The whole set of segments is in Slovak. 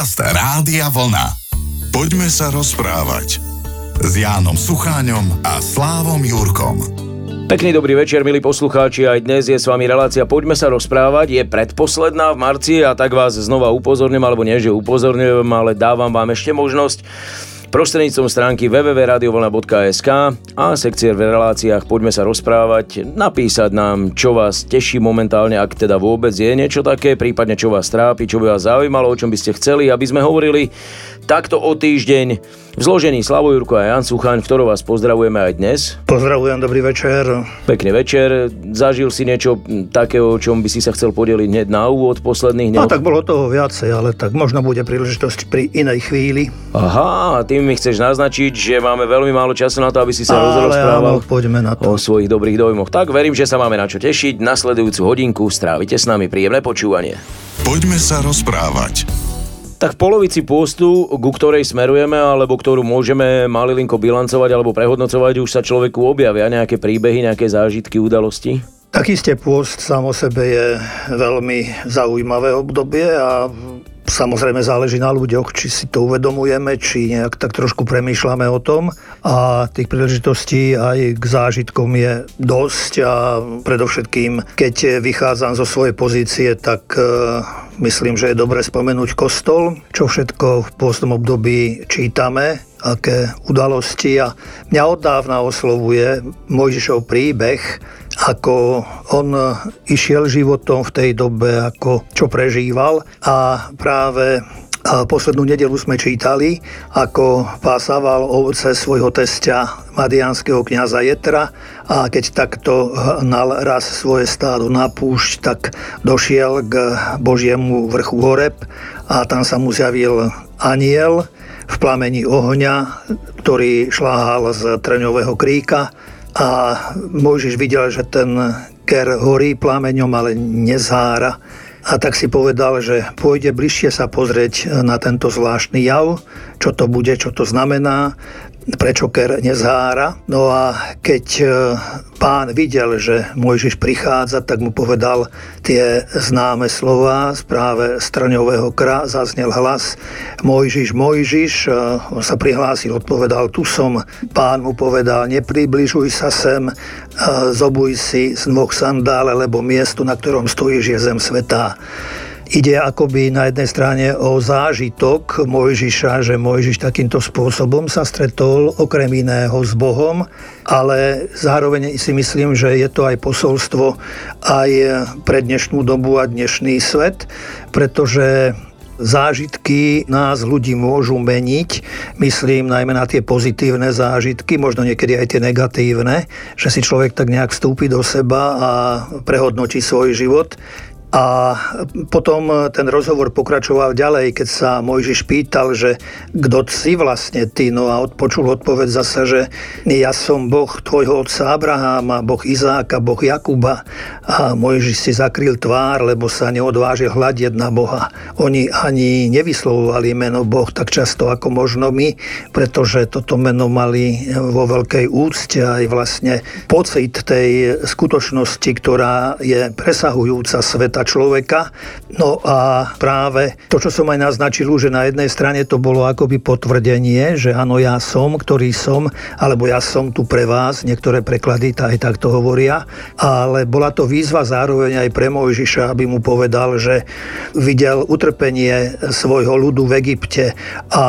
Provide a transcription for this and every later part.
Podcast Rádia Vlna. Poďme sa rozprávať s Jánom Sucháňom a Slavom Jurkom. Pekný dobrý večer, milí poslucháči, aj dnes je s vami relácia Poďme sa rozprávať, je predposledná v marci a tak vás znova upozorňujem, alebo nie, že upozorňujem, ale dávam vám ešte možnosť prostredníctvom stránky www.radiovolna.sk a sekcie v reláciách Poďme sa rozprávať, napísať nám, čo vás teší momentálne, ak teda vôbec je niečo také, prípadne čo vás trápi, čo by vás zaujímalo, o čom by ste chceli, aby sme hovorili takto o týždeň. V zložení Slavo Jurko a Ján Sucháň, ktorého vás pozdravujeme aj dnes. Pozdravujem, dobrý večer. Pekný večer. Zažil si niečo takého, o čom by si sa chcel podeliť hneď na úvod posledných dňov? No tak bolo toho viacej, ale tak možno bude príležitosť pri inej chvíli. Aha, a tým mi chceš naznačiť, že máme veľmi málo času na to, aby si sa rozprával o svojich dobrých dojmoch. Tak verím, že sa máme na čo tešiť. Nasledujúcu hodinku strávite s nami, príjemné počúvanie. Poďme sa rozprávať. Tak v polovici pôstu, ku ktorej smerujeme, alebo ktorú môžeme malilinko bilancovať alebo prehodnocovať, už sa človeku objavia nejaké príbehy, nejaké zážitky, udalosti? Tak iste pôst sám o sebe je veľmi zaujímavé obdobie a samozrejme záleží na ľuďoch, či si to uvedomujeme, či nejak tak trošku premýšľame o tom a tých príležitostí aj k zážitkom je dosť a predovšetkým, keď vychádzam zo svojej pozície, tak myslím, že je dobre spomenúť kostol, čo všetko v pôstnom období čítame, aké udalosti. A mňa od dávna oslovuje Mojžišov príbeh, ako on išiel životom v tej dobe, ako čo prežíval. A práve poslednú nedeľu sme čítali, ako pásával ovce svojho testia, madiánskeho kňaza Jetra, a keď takto hnal raz svoje stádo na púšť, tak došiel k Božiemu vrchu Horeb a tam sa mu zjavil anjel v plamení ohňa, ktorý šláhal z trňového kríka, a Mojžiš videl, že ten ker horí plameňom, ale nezhára. A tak si povedal, že pôjde bližšie sa pozrieť na tento zvláštny jav, čo to bude, čo to znamená, prečo ker nezhára. No a keď Pán videl, že Mojžiš prichádza, tak mu povedal tie známe slová, práve z trňového kra zaznel hlas Mojžiš, Mojžiš. On sa prihlásil, odpovedal, tu som. Pán mu povedal, nepribližuj sa sem, zobuj si z nôh sandále, lebo miesto, na ktorom stojíš, je zem svätá. Ide akoby na jednej strane o zážitok Mojžiša, že Mojžiš takýmto spôsobom sa stretol okrem iného s Bohom, ale zároveň si myslím, že je to aj posolstvo aj pre dnešnú dobu a dnešný svet, pretože zážitky nás ľudí môžu meniť, myslím najmä na tie pozitívne zážitky, možno niekedy aj tie negatívne, že si človek tak nejak vstúpi do seba a prehodnotí svoj život. A potom ten rozhovor pokračoval ďalej, keď sa Mojžiš pýtal, že kto si vlastne ty, no a odpočul odpoveď zasa, že ja som Boh tvojho otca Abraháma, Boh Izáka, Boh Jakuba. A Mojžiš si zakryl tvár, lebo sa neodvážil hľadieť na Boha. Oni ani nevyslovovali meno Boh tak často ako možno my, pretože toto meno mali vo veľkej úcte aj vlastne pocit tej skutočnosti, ktorá je presahujúca sveta človeka. No a práve to, čo som aj naznačil, že na jednej strane to bolo akoby potvrdenie, že áno, ja som, ktorý som, alebo ja som tu pre vás, niektoré preklady aj takto hovoria, ale bola to výzva zároveň aj pre Mojžiša, aby mu povedal, že videl utrpenie svojho ľudu v Egypte a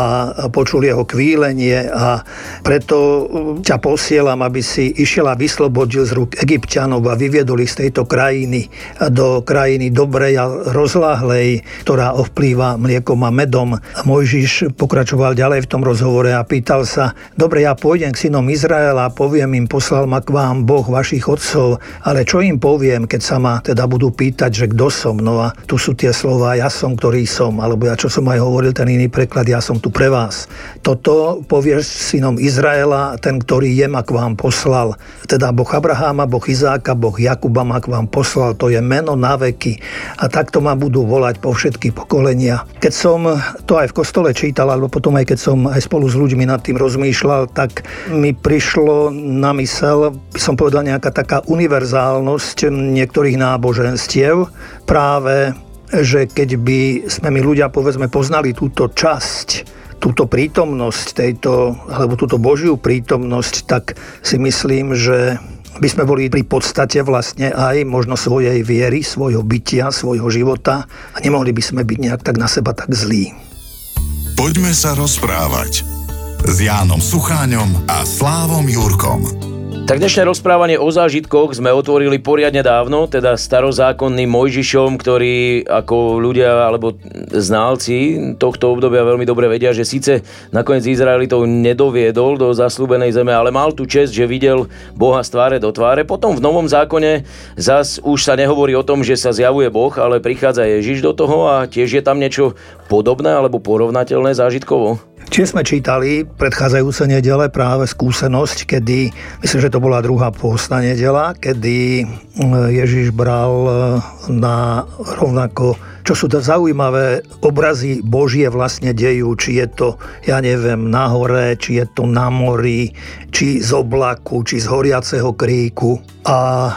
počul jeho kvílenie a preto ťa posielam, aby si išiel a vyslobodil z rúk Egypťanov a vyviedol ich z tejto krajiny do krajiny dobrej a rozláhlej, ktorá ovplýva mliekom a medom. Mojžiš pokračoval ďalej v tom rozhovore a pýtal sa, dobre, ja pôjdem k synom Izraela a poviem im, poslal ma k vám Boh vašich otcov, ale čo im poviem, keď sa ma teda budú pýtať, že kto som? No a tu sú tie slova, ja som, ktorý som, alebo ja, čo som aj hovoril, ten iný preklad, ja som tu pre vás. Toto povieš synom Izraela, ten, ktorý je, ma k vám poslal. Teda Boh Abraháma, Boh Izáka, Boh Jakuba ma k vám poslal. To je meno na veky. A takto ma budú volať po všetky pokolenia. Keď som to aj v kostole čítal, alebo potom aj keď som aj spolu s ľuďmi nad tým rozmýšľal, tak mi prišlo na myseľ, som povedal, nejaká taká univerzálnosť niektorých náboženstiev, práve že keď by sme my ľudia, povedzme, poznali túto časť, túto prítomnosť tejto, alebo túto Božiu prítomnosť, tak si myslím, že by sme boli pri podstate vlastne aj možno svojej viery, svojho bytia, svojho života a nemohli by sme byť nejak tak na seba tak zlí. Poďme sa rozprávať s Jánom Sucháňom a Slávom Jurkom. Tak dnešné rozprávanie o zážitkoch sme otvorili poriadne dávno, teda starozákonným Mojžišom, ktorý ako ľudia alebo znalci tohto obdobia veľmi dobre vedia, že síce nakoniec Izraelitov nedoviedol do zasľúbenej zeme, ale mal tú česť, že videl Boha z tváre do tváre. Potom v Novom zákone zas už sa nehovorí o tom, že sa zjavuje Boh, ale prichádza Ježiš do toho a tiež je tam niečo podobné alebo porovnateľné zážitkovo. Čiže sme čítali predchádzajúce nedele práve skúsenosť, kedy, myslím, že to bola druhá pôstna nedeľa, kedy Ježiš bral na rovnako, čo sú to zaujímavé obrazy Božie vlastne dejú, či je to, ja neviem, na hore, či je to na mori, či z oblaku, či z horiaceho kríku. A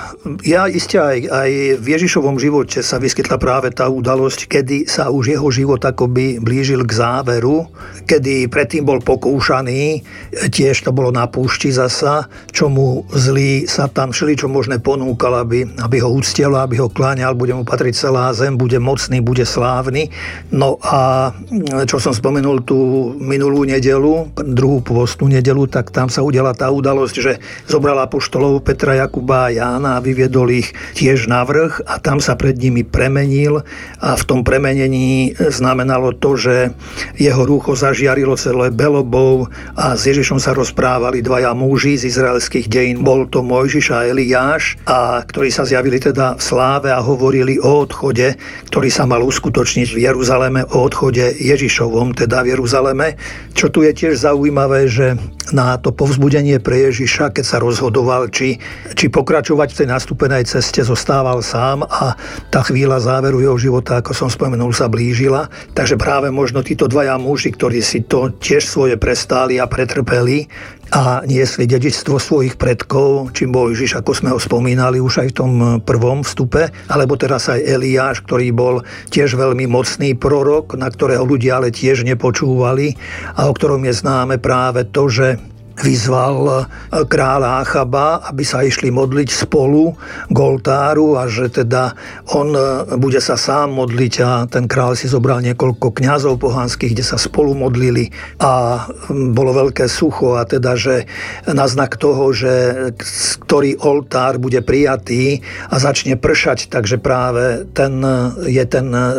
ja iste aj v Ježišovom živote sa vyskytla práve tá udalosť, kedy sa už jeho život akoby blížil k záveru, kedy predtým bol pokúšaný, tiež to bolo na púšti zasa, čo mu zlý sa tam šli, čo možné ponúkal, aby ho uctiel, aby ho kláňal, bude mu patriť celá zem, bude mocný, bude slávny. No a čo som spomenul tú minulú nedelu, druhú pôstnu nedelu, tak tam sa udiala tá udalosť, že zobral apoštolov Petra, Jakuba a Jána a vyviedol ich tiež na vrch a tam sa pred nimi premenil a v tom premenení znamenalo to, že jeho rúcho zažiarilo celé belobou a s Ježišom sa rozprávali dvaja muži z izraelských dejín. Bol to Mojžiš a Eliáš, a ktorí sa zjavili teda v sláve a hovorili o odchode, ktorý sa mal uskutočniť v Jeruzaleme, o odchode Ježišovom, teda v Jeruzaleme. Čo tu je tiež zaujímavé, že na to povzbudenie pre Ježiša, keď sa rozhodoval, či pokračovať v tej nastúpenej ceste, zostával sám a tá chvíľa záveru jeho života, ako som spomenul, sa blížila. Takže práve možno títo dvaja muži, ktorí si to tiež svoje prestáli a pretrpeli a niesli dedičstvo svojich predkov, čím bol Ježiš, ako sme ho spomínali už aj v tom prvom vstupe, alebo teraz aj Eliáš, ktorý bol tiež veľmi mocný prorok, na ktorého ľudia ale tiež nepočúvali a o ktorom je známe práve to, že vyzval kráľa Achaba, aby sa išli modliť spolu k oltáru a že teda on bude sa sám modliť a ten kráľ si zobral niekoľko kňazov pohanských, kde sa spolu modlili a bolo veľké sucho a teda, že na znak toho, že ktorý oltár bude prijatý a začne pršať, takže práve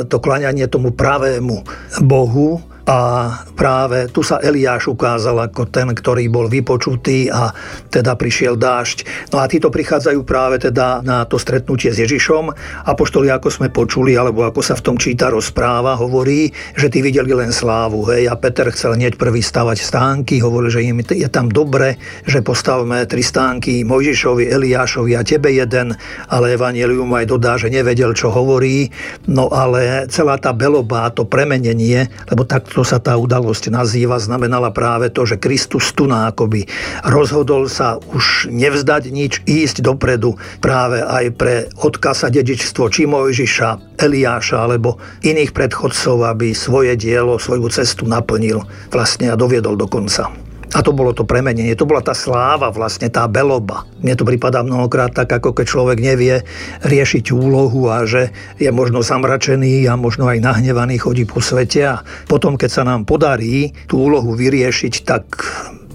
to kláňanie tomu pravému Bohu. A práve tu sa Eliáš ukázal ako ten, ktorý bol vypočutý a teda prišiel dážď. No a títo prichádzajú práve teda na to stretnutie s Ježišom. Apoštoli, ako sme počuli, alebo ako sa v tom číta rozpráva, hovorí, že tí videli len slávu. Hej? A Peter chcel hneď prvý stavať stánky, hovoril, že im je tam dobre, že postavme 3 stánky Mojžišovi, Eliášovi a tebe jeden, ale Evangelium aj dodá, že nevedel, čo hovorí. No ale celá tá beloba, to premenenie, lebo tak to sa tá udalosť nazýva, znamenala práve to, že Kristus tu nákoby rozhodol sa už nevzdať nič, ísť dopredu práve aj pre odkaz a dedičstvo či Mojžiša, Eliáša alebo iných predchodcov, aby svoje dielo, svoju cestu naplnil vlastne a doviedol do konca. A to bolo to premenenie, to bola tá sláva, vlastne tá beloba. Mne to pripadá mnohokrát tak, ako keď človek nevie riešiť úlohu a že je možno zamračený a možno aj nahnevaný, chodí po svete a potom, keď sa nám podarí tú úlohu vyriešiť, tak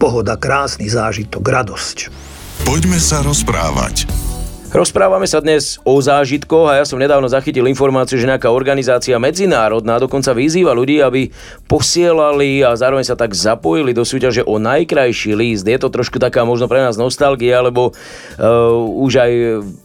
pohoda, krásny zážitok, radosť. Poďme sa rozprávať. Rozprávame sa dnes o zážitkoch a ja som nedávno zachytil informáciu, že nejaká organizácia medzinárodná dokonca vyzýva ľudí, aby posielali a zároveň sa tak zapojili do súťaže o najkrajší líst. Je to trošku taká možno pre nás nostalgia, lebo už aj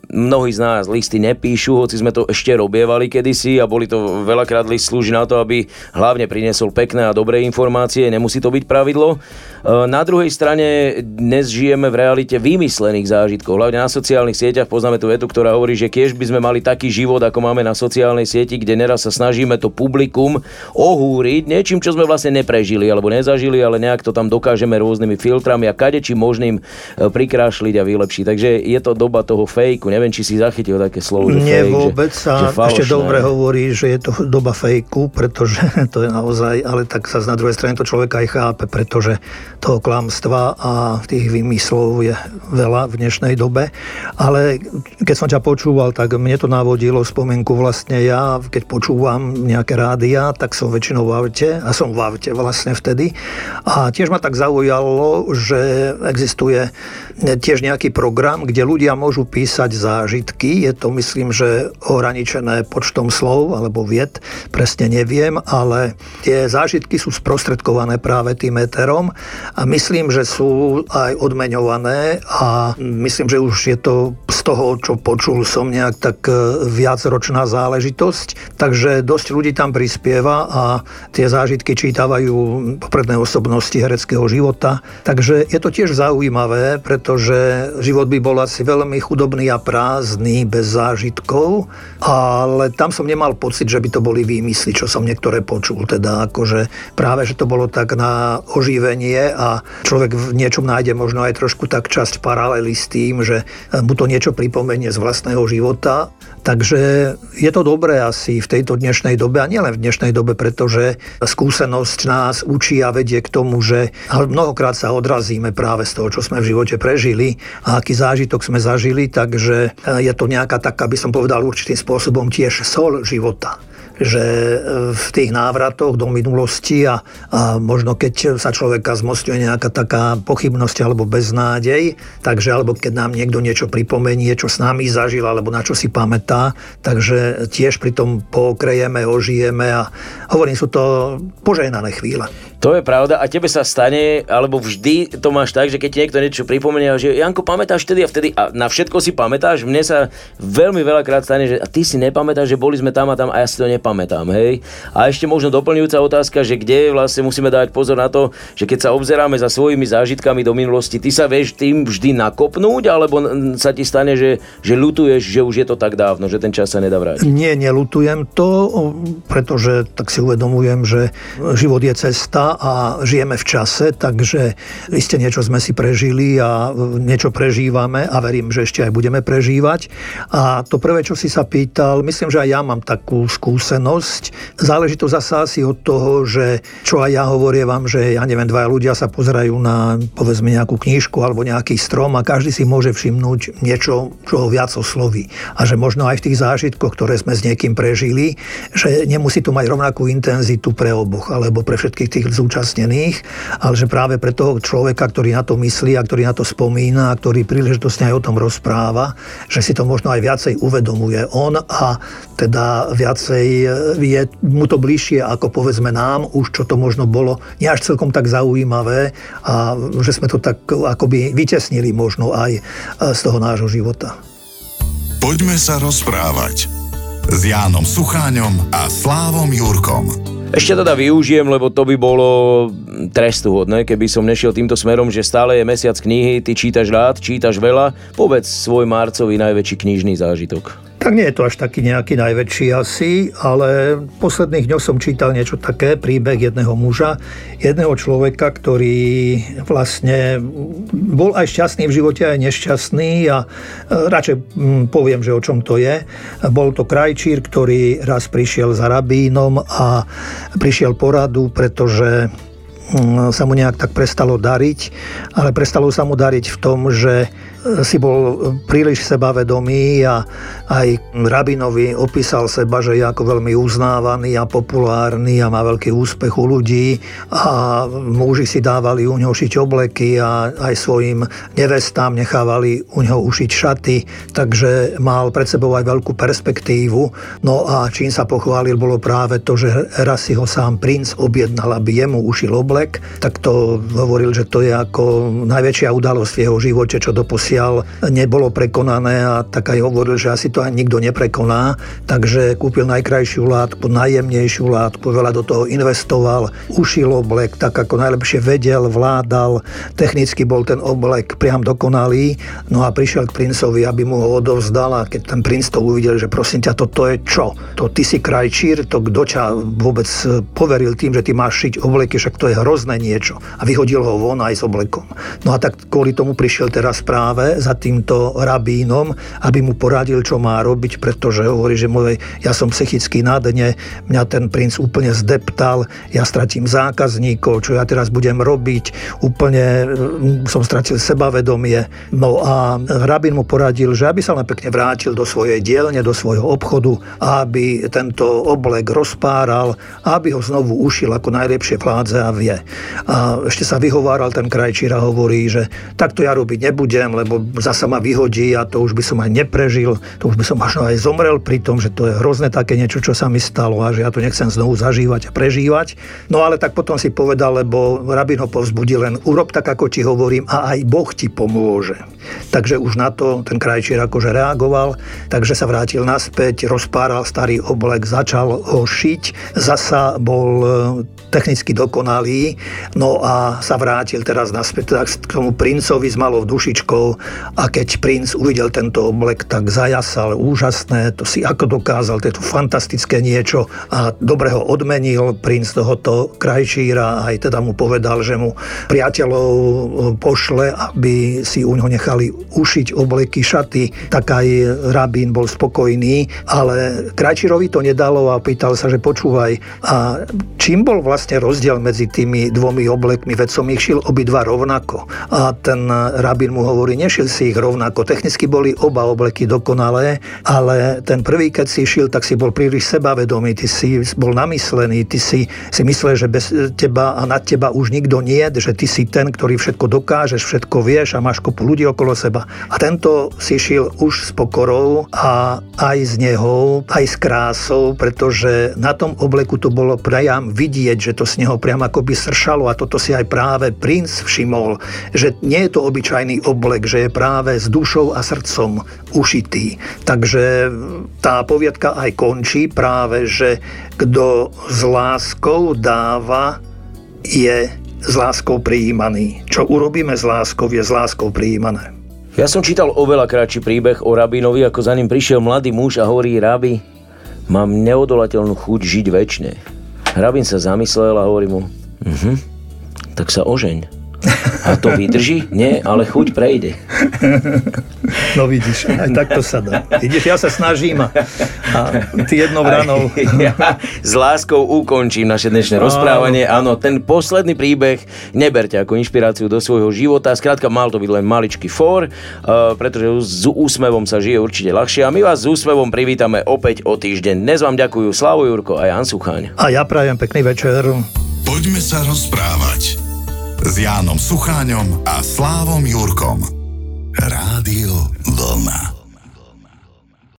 mnohí z nás listy nepíšu, hoci sme to ešte robievali kedysi a boli to veľakrát list slúži na to, aby hlavne priniesol pekné a dobré informácie, nemusí to byť pravidlo. Na druhej strane dnes žijeme v realite vymyslených zážitkov, hlavne na sociálnych sieťach. Poznáme tú vetu, ktorá hovorí, že kiež by sme mali taký život, ako máme na sociálnej sieti, kde neraz sa snažíme to publikum ohúriť niečím, čo sme vlastne neprežili alebo nezažili, ale nejak to tam dokážeme rôznymi filtrami a kadečím možným prikrášliť a vylepšiť. Takže je to doba toho fejku. Neviem, či si zachytil také slovo, že nie, fake, vôbec, že falošné. Ešte dobre hovorí, že je to doba fejku, pretože to je naozaj, ale tak sa na druhej strane to človeka aj chápe, pretože toho klamstva a tých vymyslov je veľa v dnešnej dobe. Ale keď som ťa počúval, tak mne to navodilo spomienku vlastne ja, keď počúvam nejaké rádia, tak som väčšinou v aute a som v aute vlastne vtedy. A tiež ma tak zaujalo, že existuje tiež nejaký program, kde ľudia môžu písať zážitky. Je to, myslím, že ohraničené počtom slov alebo viet. Presne neviem, ale tie zážitky sú sprostredkované práve tým éterom a myslím, že sú aj odmeňované a myslím, že už je to z toho, čo počul som nejak tak viacročná záležitosť. Takže dosť ľudí tam prispieva a tie zážitky čítavajú popredné osobnosti hereckého života. Takže je to tiež zaujímavé, pretože život by bol asi veľmi chudobný a prázdny, bez zážitkov, ale tam som nemal pocit, že by to boli výmysly, čo som niektoré počul. Teda akože práve, že to bolo tak na oživenie a človek v niečom nájde možno aj trošku tak časť paralely s tým, že mu to niečo pripomenie z vlastného života. Takže je to dobré asi v tejto dnešnej dobe a nielen v dnešnej dobe, pretože skúsenosť nás učí a vedie k tomu, že mnohokrát sa odrazíme práve z toho, čo sme v živote prežili a aký zážitok sme zažili, takže je to nejaká taká, by som povedal, určitým spôsobom tiež sol života. Že v tých návratoch do minulosti a možno keď sa človeka zmocňuje nejaká taká pochybnosť alebo beznádej, takže alebo keď nám niekto niečo pripomenie, čo s nami zažil alebo na čo si pamätá, takže tiež pri tom pokrejeme, ožijeme a hovorím, sú to požehnané chvíle. To je pravda a tebe sa stane, alebo vždy to máš tak, že keď niekto niečo pripomenie, že Janko, pamätáš vtedy a vtedy a na všetko si pamätáš, mne sa veľmi veľakrát stane, že a ty si nepamätáš, že boli sme tam a tam a ja si to nepamätám, hej. A ešte možno doplňujúca otázka, že kde vlastne musíme dávať pozor na to, že keď sa obzeráme za svojimi zážitkami do minulosti, ty sa vieš tým vždy nakopnúť, alebo sa ti stane, že ľutuješ, že už je to tak dávno, že ten čas sa nedá vrátiť? Nie, neľutujem to, pretože tak si uvedomujem, že život je cesta a žijeme v čase, takže iste niečo sme si prežili a niečo prežívame a verím, že ešte aj budeme prežívať. A to prvé, čo si sa pýtal, myslím, že aj ja mám takú skúsenosť. Záleží to zasa asi od toho, že čo aj ja hovorím vám, že ja neviem, dvaja ľudia sa pozerajú na povedzme nejakú knižku alebo nejaký strom a každý si môže všimnúť niečo, čo ho viac osloví. A že možno aj v tých zážitkoch, ktoré sme s niekým prežili, že nemusí to mať rovnakú intenzitu pre oboch alebo pre všetkých tých zúčastnených, ale že práve pre toho človeka, ktorý na to myslí a ktorý na to spomína a ktorý príležitostne aj o tom rozpráva, že si to možno aj viacej uvedomuje on a teda je mu to bližšie ako povedzme nám, už čo to možno bolo nie až celkom tak zaujímavé a že sme to tak akoby vytesnili možno aj z toho nášho života. Poďme sa rozprávať s Jánom Sucháňom a Slavom Jurkom. Ešte teda využijem, lebo to by bolo trestuhodné, keby som nešiel týmto smerom, že stále je mesiac knihy, ty čítaš rád, čítaš veľa. Povedz svoj marcový najväčší knižný zážitok. Tak nie je to až taký nejaký najväčší asi, ale v posledných dňoch som čítal niečo také, príbeh jedného muža, jedného človeka, ktorý vlastne bol aj šťastný v živote, aj nešťastný a radšej poviem, že o čom to je. Bol to krajčír, ktorý raz prišiel za rabínom a prišiel po radu, pretože sa mu nejak tak prestalo dariť, ale prestalo sa mu dariť v tom, že si bol príliš sebavedomý a aj rabinovi opísal seba, že je ako veľmi uznávaný a populárny a má veľký úspech u ľudí a muži si dávali u neho šiť obleky a aj svojim nevestám nechávali u neho ušiť šaty, takže mal pred sebou aj veľkú perspektívu. No a čím sa pochválil bolo práve to, že raz si ho sám princ objednal, aby jemu ušil oblek, tak to hovoril, že to je ako najväčšia udalosť v jeho živote, čo doposiaľ nebolo prekonané a tak aj hovoril, že asi to ani nikto neprekoná, takže kúpil najkrajšiu látku, najjemnejšiu látku, veľa do toho investoval, ušil oblek tak ako najlepšie vedel, vládal, technicky bol ten oblek priam dokonalý, no a prišiel k princovi, aby mu ho odovzdal a keď ten princ to uvidel, že prosím ťa, toto je čo? To ty si krajčír, to kto ťa vôbec poveril tým, že ty máš šiť obleky, však to je hrozné niečo a vyhodil ho von aj s oblekom. No a tak kvôli tomu prišiel teraz práve Jeruzaleme za týmto rabínom, aby mu poradil, čo má robiť, pretože hovorí, že ja som psychicky na dne, mňa ten princ úplne zdeptal, ja stratím zákazníkov, čo ja teraz budem robiť, úplne som stratil sebavedomie. No a rabín mu poradil, že aby sa len pekne vrátil do svojej dielne, do svojho obchodu, aby tento oblek rozpáral, aby ho znovu ušil ako najlepšie vládze a vie. A ešte sa vyhováral ten krajčíra, hovorí, že takto ja robiť nebudem, lebo zasa ma vyhodí a to už by som aj neprežil, to už by som možno aj zomrel pri tom, že to je hrozné také niečo, čo sa mi stalo a že ja to nechcem znovu zažívať a prežívať. No ale tak potom si povedal, lebo rabín ho povzbudil, len urob tak, ako ti hovorím a aj Boh ti pomôže. Takže už na to ten krajčír akože reagoval, takže sa vrátil naspäť, rozpáral starý oblek, začal ho šiť, zasa bol technicky dokonalý, no a sa vrátil teraz naspäť k tomu princovi s malou dušičkou a keď princ uvidel tento oblek, tak zajasal, úžasné, to si ako dokázal, to je to fantastické niečo a dobre ho odmenil princ tohoto krajčíra, aj teda mu povedal, že mu priateľov pošle, aby si u ňoho nechali ušiť obleky, šaty, tak aj rabín bol spokojný, ale krajčírovi to nedalo a pýtal sa, že počúvaj, a čím bol vlastne rozdiel medzi tými dvomi oblekmi, veď som ich šil obidva rovnako. A ten rabín mu hovorí, nešil si ich rovnako, technicky boli oba obleky dokonalé, ale ten prvý, keď si šil, tak si bol príliš sebavedomý, ty si bol namyslený, ty si myslel, že bez teba a nad teba už nikto nie, že ty si ten, ktorý všetko dokážeš, všetko vieš a máš kopu ľudí okolo seba. A tento si šiel už s pokorou a aj s nehou, aj s krásou, pretože na tom obleku to bolo priam vidieť, že to z neho priam akoby sršalo a toto si aj práve princ všimol, že nie je to obyčajný oblek, že je práve s dušou a srdcom ušitý. Takže tá poviedka aj končí práve, že kto s láskou dáva, je s láskou prijímaný. Čo urobíme s láskou, je s láskou prijímané. Ja som čítal oveľa kratší príbeh o rabínovi, ako za ním prišiel mladý muž a hovorí: "Rabi, mám neodolateľnú chuť žiť večne." Rabín sa zamyslel a hovorí mu: "Tak sa ožeň." A to vydrží? Nie, ale chuť prejde. No vidíš, aj takto sa dá. Vidíš, ja sa snažím a ty jednou ranou. Ja s láskou ukončím naše dnešné rozprávanie. Áno, ten posledný príbeh neberte ako inšpiráciu do svojho života. Skrátka, mal to byť len maličký fór, pretože s úsmevom sa žije určite ľahšie a my vás s úsmevom privítame opäť o týždeň. Dnes vám ďakujú Slavo Jurko a Ján Sucháň. A ja prajem pekný večer. Poďme sa rozprávať s Jánom Sucháňom a Slávom Jurkom. Rádio Vlna.